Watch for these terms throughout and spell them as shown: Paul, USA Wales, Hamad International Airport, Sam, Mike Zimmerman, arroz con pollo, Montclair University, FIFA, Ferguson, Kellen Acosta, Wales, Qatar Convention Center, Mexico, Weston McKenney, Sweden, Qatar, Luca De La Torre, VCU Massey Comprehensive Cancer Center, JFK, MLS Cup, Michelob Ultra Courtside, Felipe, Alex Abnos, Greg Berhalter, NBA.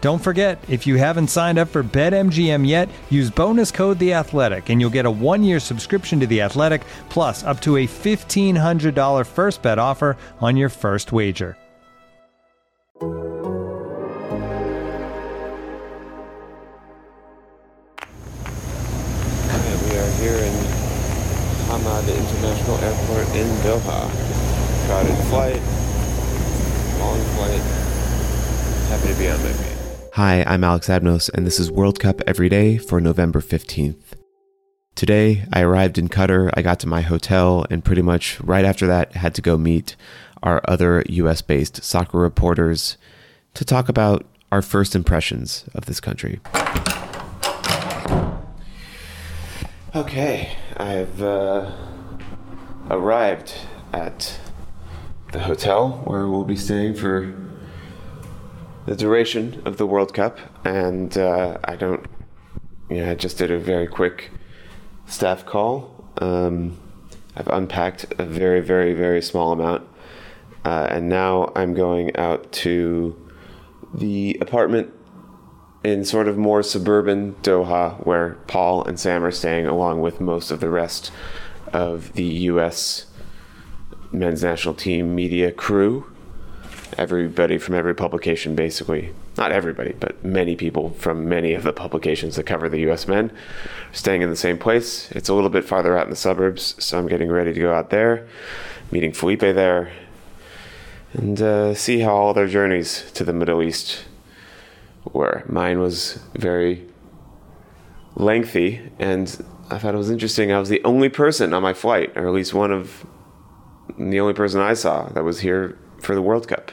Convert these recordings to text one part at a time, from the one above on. Don't forget, if you haven't signed up for BetMGM yet, use bonus code The Athletic, and you'll get a one-year subscription to The Athletic, plus up to a $1,500 first bet offer on your first wager. We are here in Hamad International Airport in Doha. Crowded flight, long flight, happy to be on my plane. Hi, I'm Alex Abnos, and this is World Cup Every Day for November 15th. Today, I arrived in Qatar, I got to my hotel, and pretty much right after that had to go meet our other US-based soccer reporters to talk about our first impressions of this country. Okay, I've arrived at the hotel where we'll be staying for the duration of the World Cup, and I just did a very quick staff call. I've unpacked a very, very, very small amount, and now I'm going out to the apartment in sort of more suburban Doha, where Paul and Sam are staying, along with most of the rest of the U.S. men's national team media crew. Everybody from every publication, basically. Not everybody, but many people from many of the publications that cover the U.S. men are staying in the same place. It's a little bit farther out in the suburbs, so I'm getting ready to go out there, meeting Felipe there, and see how all their journeys to the Middle East were. Mine was very lengthy, and I thought it was interesting. I was the only person on my flight, or at least the only person I saw that was here for the World Cup.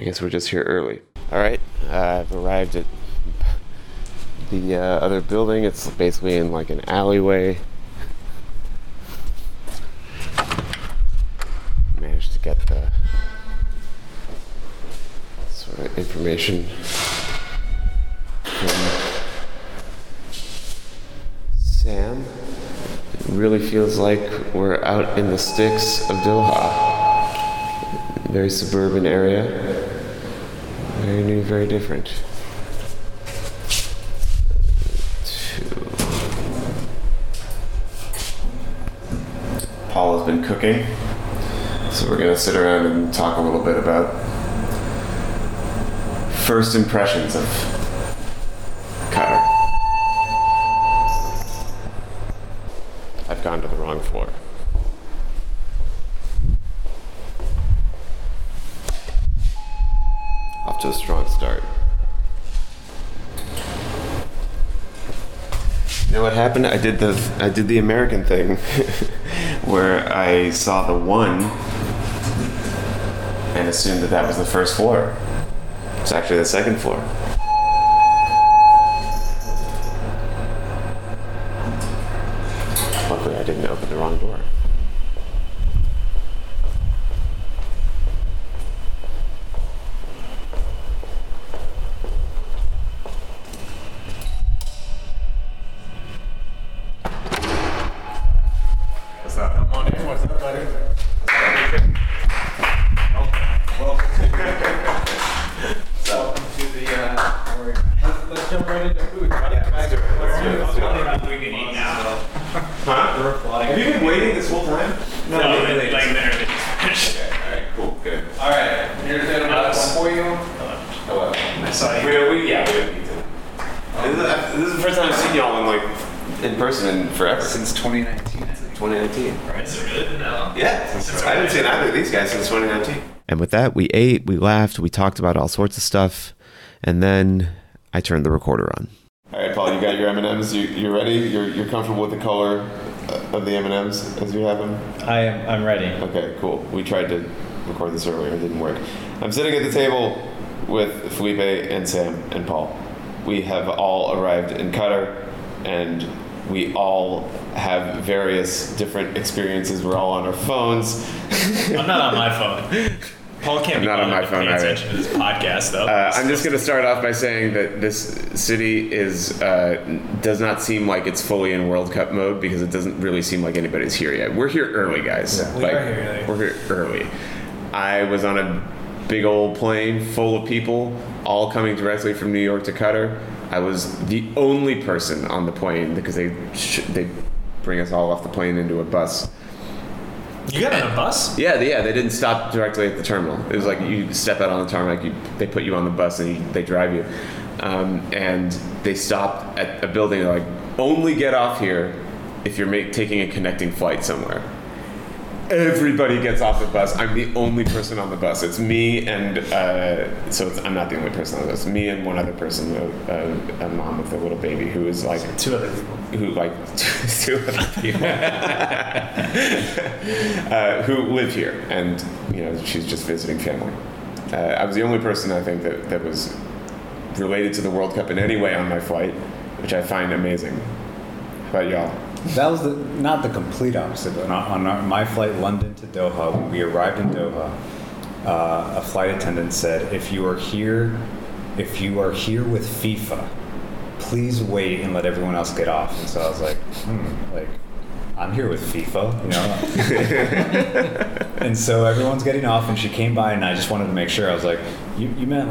I guess we're just here early. All right, I've arrived at the other building. It's basically in like an alleyway. Managed to get the sort of information from Sam. It really feels like we're out in the sticks of Doha. Very suburban area, very new, very different. Paul has been cooking, so we're gonna sit around and talk a little bit about first impressions of Qatar. I've gone to the wrong floor. To a strong start. You know what happened? I did the American thing where I saw the one and assumed that was the first floor. It's actually the second floor. Luckily I didn't open the wrong door. All right, here's the for you. Hello. So we don't need to. This is the first time I've seen y'all in person in forever. Since 2019. 2019. Right, so good? No. Yeah. I haven't seen either of these guys since 2019. And with that, we ate, we laughed, we talked about all sorts of stuff, and then I turned the recorder on. All right, Paul, you got your M&Ms. You're ready? You're comfortable with the color of the M&Ms as you have them? I'm ready. Okay, cool. We tried to record this earlier. It didn't work. I'm sitting at the table with Felipe and Sam and Paul. We have all arrived in Qatar, and we all have various different experiences. We're all on our phones. I'm not on my phone. Paul can't be not on my phone either. To this podcast, though. I'm just going to start off by saying that this city does not seem like it's fully in World Cup mode because it doesn't really seem like anybody's here yet. We're here early, guys. Yeah. We're here early. I was on a big old plane full of people, all coming directly from New York to Qatar. I was the only person on the plane because they bring us all off the plane into a bus. You got on a bus? Yeah. They didn't stop directly at the terminal. It was like you step out on the tarmac, they put you on the bus and they drive you. And they stopped at a building. They're like, only get off here if you're taking a connecting flight somewhere. Everybody gets off the bus. I'm the only person on the bus. It's me and I'm not the only person on the bus. Me and one other person, a mom with a little baby, who is like two other people. Two other people who live here, and she's just visiting family. I was the only person I think that was related to the World Cup in any way on my flight, which I find amazing. How about y'all? That was not the complete opposite, but on my flight London to Doha, when we arrived in Doha, a flight attendant said, if you are here with FIFA, please wait and let everyone else get off. And so I was like, I'm here with FIFA, And so everyone's getting off, and she came by, and I just wanted to make sure. I was like, you meant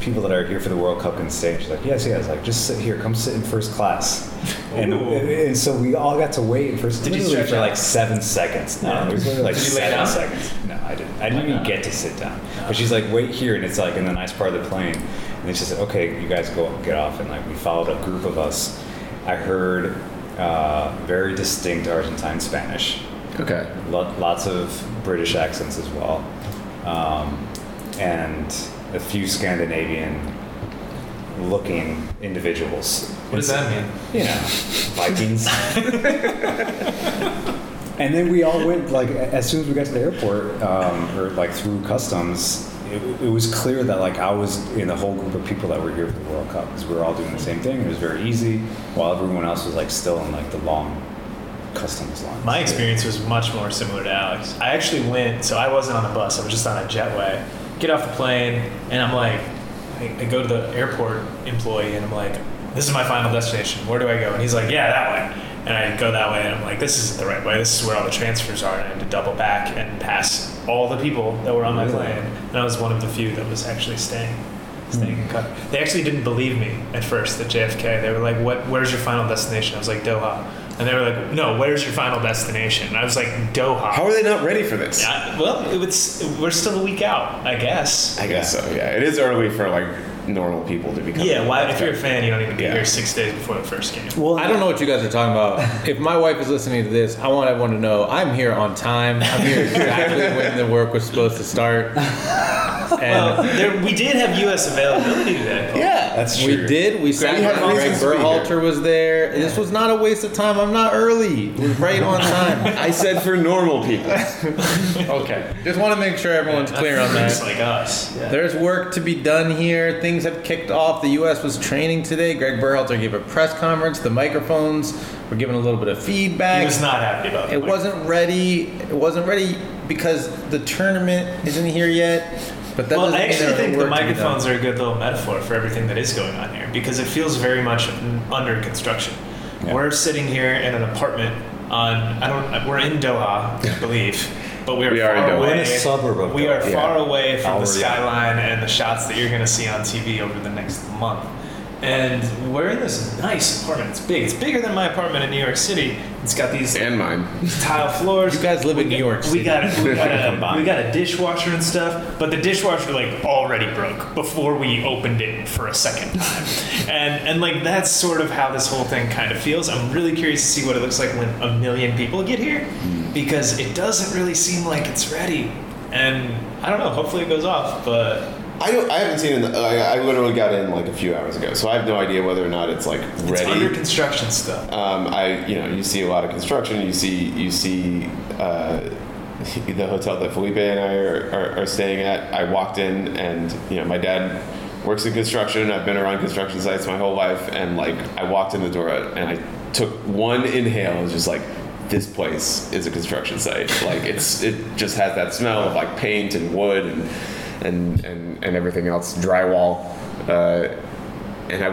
people that are here for the World Cup can stay. And she's like, yes. Like, just sit here. Come sit in first class. And so we all got to wait in first class. Did you stretch for 7 seconds? No, it was literally did 7 seconds. No, I didn't. I didn't even get to sit down. No. But she's like, wait here, and it's in the nice part of the plane. And then she said, okay, you guys go get off. And we followed a group of us. I heard very distinct Argentine Spanish. Okay. Lots of British accents as well. And a few Scandinavian-looking individuals. What does that mean? Vikings. And then we all went, as soon as we got to the airport, or through customs, it was clear that, I was in the whole group of people that were here for the World Cup, because we were all doing the same thing. It was very easy, while everyone else was, still in, the long customs lines. My experience was much more similar to Alex. I actually went, so I wasn't on a bus, I was just on a jetway. Get off the plane, and I'm I go to the airport employee, and I'm this is my final destination. Where do I go? And he's like, yeah, that way. And I go that way, and I'm this isn't the right way. This is where all the transfers are, and I had to double back and pass all the people that were on my plane. And I was one of the few that was actually staying in Qatar. They actually didn't believe me at first at JFK. They were like, "What? Where's your final destination?" I was like, Doha. And they were like, no, where's your final destination? And I was like, Doha. How are they not ready for this? Yeah, we're still a week out, I guess. I guess so, yeah. It is early for, normal people to become... Yeah, if you're a fan, you don't even be here 6 days before the first game. Well, I don't know what you guys are talking about. If my wife is listening to this, I want everyone to know I'm here on time. I'm here exactly when the work was supposed to start. We did have U.S. availability today. Yeah, that's true. We did. We sat down. Greg Berhalter was there. Yeah. This was not a waste of time. I'm not early. We're right on time. I said for normal people. Okay. Just want to make sure everyone's clear on that. It's like us. Yeah. There's work to be done here. Things have kicked off. The U.S. was training today. Greg Berhalter gave a press conference. The microphones were given a little bit of feedback. He was not happy about it. It wasn't ready. It wasn't ready because the tournament isn't here yet. But I actually think the microphones are a good little metaphor for everything that is going on here, because it feels very much under construction. Yeah. We're sitting here in an apartment we're in Doha, I believe, but we are far away from the skyline and the shots that you're going to see on TV over the next month. And we're in this nice apartment. It's big. It's bigger than my apartment in New York City. It's got these and mine tile floors. You guys live in New York City. We got a dishwasher and stuff, but the dishwasher already broke before we opened it for a second time. And like, that's sort of how this whole thing kind of feels. I'm really curious to see what it looks like when a million people get here, because it doesn't really seem like it's ready. And I don't know, hopefully it goes off, but... I haven't seen it. I literally got in like a few hours ago, so I have no idea whether or not it's like ready. It's under construction still. You see a lot of construction. You see the hotel that Felipe and I are staying at. I walked in, and my dad works in construction. I've been around construction sites my whole life, and like I walked in the door and I took one inhale and was just like, this place is a construction site. Like it just has that smell of like paint and wood and everything else, drywall, and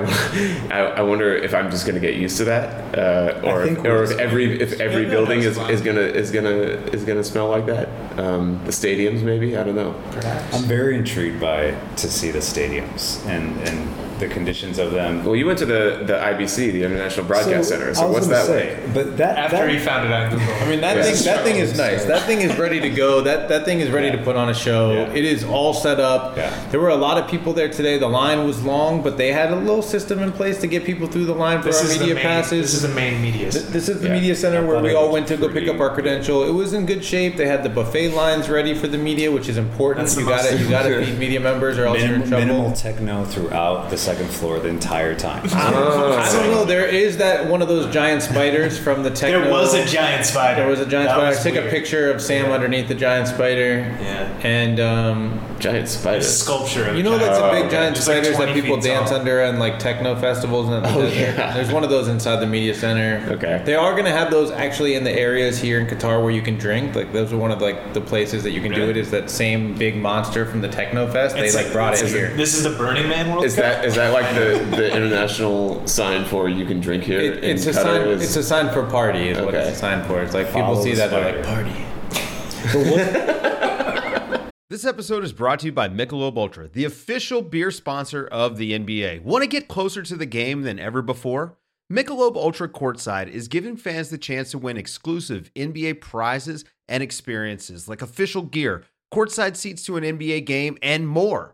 I wonder if I'm just gonna get used to that, or if every building is gonna smell like that. The stadiums, maybe, I don't know. Perhaps. I'm very intrigued to see the stadiums and the conditions of them. Well, you went to the IBC, the International Broadcast Center. So what's that like? But after you found it on Google, I mean that thing is nice. That thing is ready to go. That thing is ready to put on a show. Yeah. It is all set up. Yeah. There were a lot of people there today. The line was long, but they had a little system in place to get people through the line for our media passes. This is the main media center. This is the media center where we all went to go pick up our credential. It was in good shape. They had the buffet lines ready for the media, which is important. You gotta feed media members or else you're in trouble. Minimal techno throughout the second floor the entire time. I don't know. There is that one of those giant spiders from the techno. There was a giant spider. I took a picture of Sam underneath the giant spider. Yeah. And giant spider. It's a sculpture of that's a big giant spiders like that people dance under and like techno festivals and there's one of those inside the media center. Okay. They are gonna have those actually in the areas here in Qatar where you can drink. Like those are one of like the places that you can do it. Is that same big monster from the techno fest? It's they like brought it here. This is the Burning Man World Cup? Is that like the international sign for you can drink here? It's a sign. It's a sign for party. Is what it's a sign for. It's like people see that they're like party. This episode is brought to you by Michelob Ultra, the official beer sponsor of the NBA. Want to get closer to the game than ever before? Michelob Ultra Courtside is giving fans the chance to win exclusive NBA prizes and experiences like official gear, courtside seats to an NBA game, and more.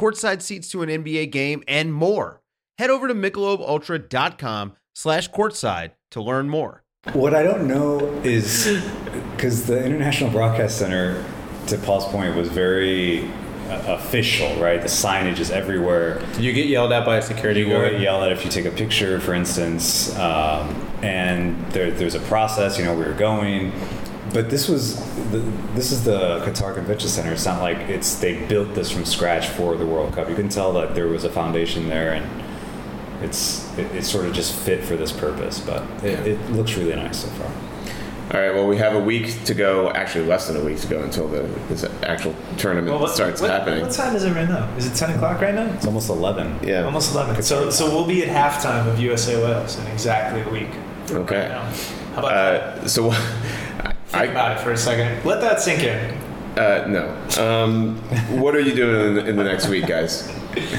courtside seats to an NBA game, and more. Head over to MichelobUltra.com/courtside to learn more. What I don't know is, because the International Broadcast Center, to Paul's point, was very... official, right? The signage is everywhere. You get yelled at by a security guard. You get yelled at if you take a picture, for instance. And there's a process. We were going, but this is the Qatar Convention Center. It's not like they built this from scratch for the World Cup. You can tell that there was a foundation there, and it's sort of just fit for this purpose. But it looks really nice so far. All right, well, we have a week to go, actually less than a week to go until this actual tournament starts happening. What time is it right now? Is it 10 o'clock right now? It's almost 11. Yeah. Almost 11. So we'll be at halftime of USA Wales in exactly a week. Okay. Right now. How about that? So think about it for a second. Let that sink in. No. What are you doing in the next week, guys?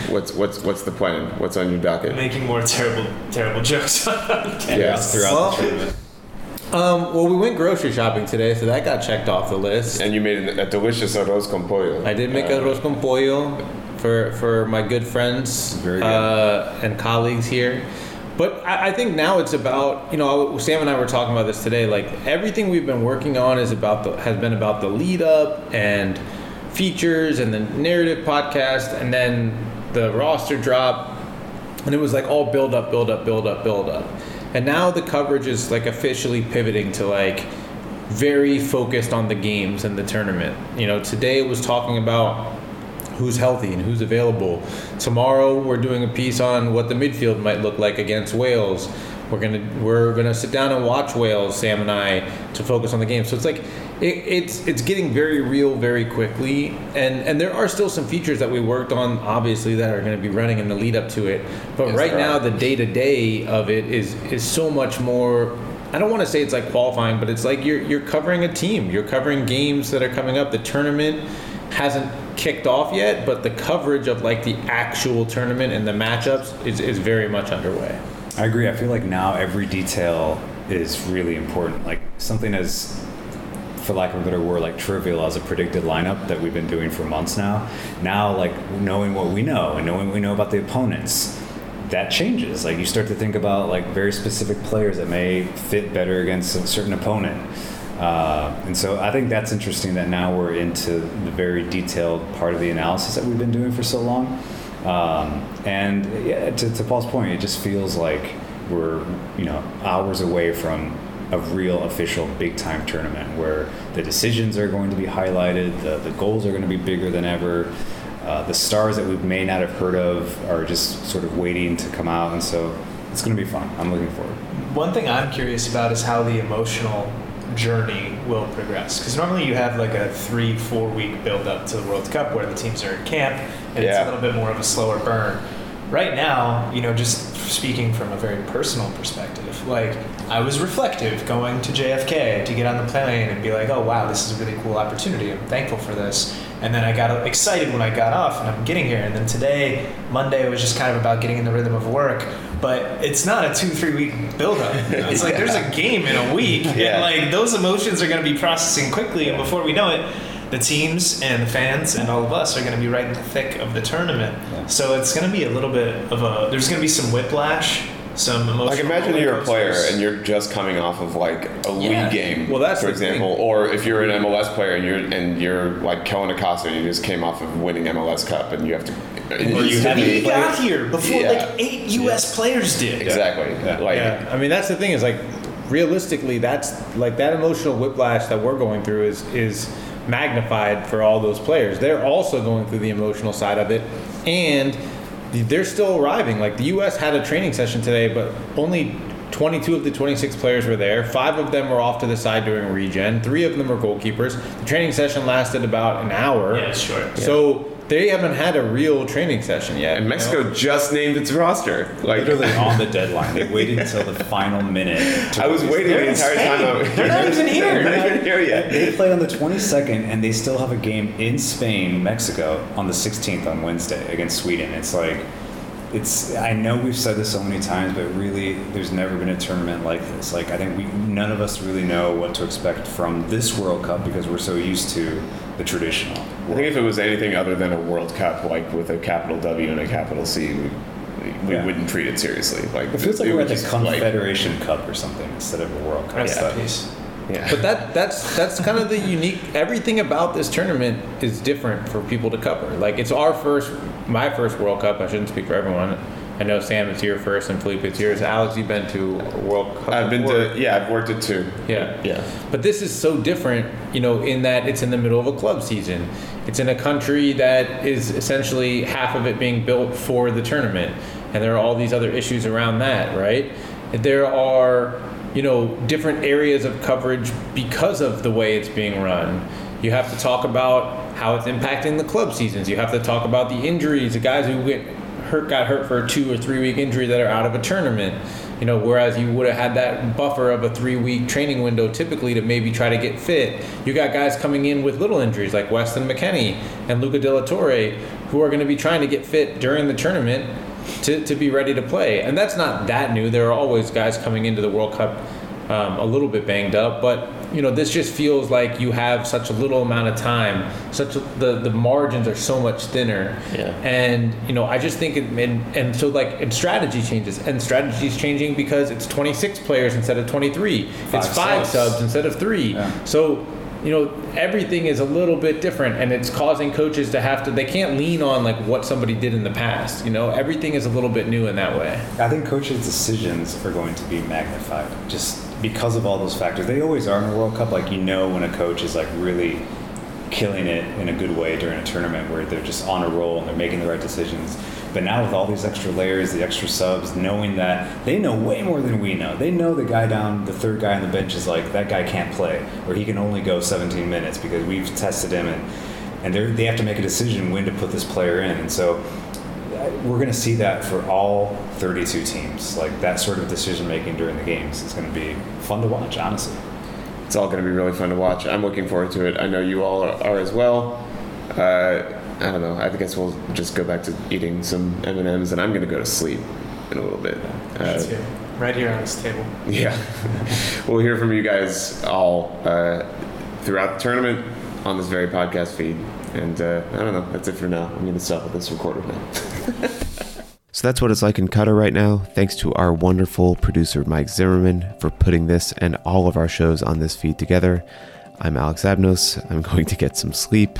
What's the plan? What's on your docket? Making more terrible jokes on cameras throughout the tournament. Well, we went grocery shopping today, so that got checked off the list. And you made a delicious arroz con pollo. I did make arroz con pollo for my good friends and colleagues here. But I think now it's about, Sam and I were talking about this today, like everything we've been working on has been about the lead up and features and the narrative podcast and then the roster drop. And it was like all build up. And now the coverage is like officially pivoting to like very focused on the games and the tournament. You know, today it was talking about who's healthy and who's available. Tomorrow we're doing a piece on what the midfield might look like against Wales. We're gonna sit down and watch Wales, Sam and I, to focus on the game. So it's like it's getting very real very quickly, and there are still some features that we worked on, obviously, that are going to be running in the lead up to it. But yes, right now the day to day of it is so much more. I don't want to say it's like qualifying, but it's like you're covering a team, you're covering games that are coming up. The tournament hasn't kicked off yet, but the coverage of like the actual tournament and the matchups is very much underway. I agree. I feel like now every detail is really important. Like something as, for lack of a better word, like trivial as a predicted lineup that we've been doing for months now. Now, like knowing what we know and knowing what we know about the opponents, that changes. Like you start to think about like very specific players that may fit better against a certain opponent. And so I think that's interesting that now we're into the very detailed part of the analysis that we've been doing for so long. And yeah, to Paul's point, it just feels like we're, you know, hours away from a real official big time tournament where the decisions are going to be highlighted, the goals are going to be bigger than ever, the stars that we may not have heard of are just sort of waiting to come out, and so it's going to be fun. I'm looking forward. One thing I'm curious about is how the emotional journey will progress, because normally you have like a 3-4 week build up to the World Cup where the teams are in camp and it's a little bit more of a slower burn. Right now, you know, just speaking from a very personal perspective, like I was reflective going to JFK to get on the plane and be like, oh wow, this is a really cool opportunity, I'm thankful for this. And then I got excited when I got off and I'm getting here. And then today, Monday, was just kind of about getting in the rhythm of work. But it's not a 2-3 week buildup. You know? It's like there's a game in a week. Yeah. And like those emotions are going to be processing quickly. And before we know it, the teams and the fans and all of us are going to be right in the thick of the tournament. Yeah. So it's going to be a little bit of a, there's going to be some whiplash. Some emotional, like imagine you're a player and you're just coming off of like a league game, well, that's for example, thing. Or if you're an MLS player and you're like Kellen Acosta and you just came off of winning MLS Cup and you have to, well, you got here before like 8 US players did. Exactly. Yeah. Like, I mean, that's the thing is like realistically, that's like that emotional whiplash that we're going through is magnified for all those players. They're also going through the emotional side of it, and they're still arriving. Like the U.S. had a training session today, but only 22 of the 26 players were there. 5 of them were off to the side during regen. 3 of them were goalkeepers. The training session lasted about an hour. Yeah, sure. So they haven't had a real training session yet. And Mexico just named its roster. Like literally on the deadline. They waited until the final minute. I was waiting the entire time. They're not even here. They're not even here yet. They play on the 22nd, and they still have a game in Spain, Mexico, on the 16th on Wednesday against Sweden. It's like, it's. I know we've said this so many times, but really, there's never been a tournament like this. Like I think none of us really know what to expect from this World Cup because we're so used to the traditional. I think if it was anything other than a World Cup, like with a capital W and a capital C, we wouldn't treat it seriously. Like it feels like we're at the Confederation Cup or something instead of a World Cup. Yeah. But that's kind of the unique. Everything about this tournament is different for people to cover. Like it's my first World Cup. I shouldn't speak for everyone. I know Sam is here first, and Felipe is here. So Alex, you've been to World Cup? I've been to, I've worked at 2. Yeah. But this is so different, you know, in that it's in the middle of a club season. It's in a country that is essentially half of it being built for the tournament, and there are all these other issues around that, right? There are, you know, different areas of coverage because of the way it's being run. You have to talk about how it's impacting the club seasons. You have to talk about the injuries, the guys who got hurt for a 2 or 3 week injury that are out of a tournament, you know, whereas you would have had that buffer of a 3-week training window typically to maybe try to get fit. You got guys coming in with little injuries like Weston McKenney and Luca De La Torre who are going to be trying to get fit during the tournament to be ready to play. And that's not that new. There are always guys coming into the World Cup a little bit banged up, but you know, this just feels like you have such a little amount of time, the margins are so much thinner. Yeah. And, you know, I just think, and so like, and strategy's changing because it's 26 players instead of 23. It's 5 subs instead of 3. Yeah. So, you know, everything is a little bit different, and it's causing coaches to they can't lean on like what somebody did in the past. You know, everything is a little bit new in that way. I think coaches' decisions are going to be magnified. Just because of all those factors, they always are in the World Cup. Like, you know, when a coach is like really killing it in a good way during a tournament where they're just on a roll and they're making the right decisions. But now with all these extra layers, the extra subs, knowing that they know way more than we know. They know the guy down, the third guy on the bench is like, that guy can't play, or he can only go 17 minutes because we've tested him. And they have to make a decision when to put this player in. And so we're going to see that for all 32 teams. Like, that sort of decision-making during the games is going to be fun to watch, honestly. It's all going to be really fun to watch. I'm looking forward to it. I know you all are as well. I don't know. I guess we'll just go back to eating some M&Ms, and I'm going to go to sleep in a little bit. Right here on this table. Yeah. We'll hear from you guys all throughout the tournament on this very podcast feed. And I don't know. That's it for now. I'm going to stop with this recorder now. So that's what it's like in Qatar right now. Thanks to our wonderful producer, Mike Zimmerman, for putting this and all of our shows on this feed together. I'm Alex Abnos. I'm going to get some sleep.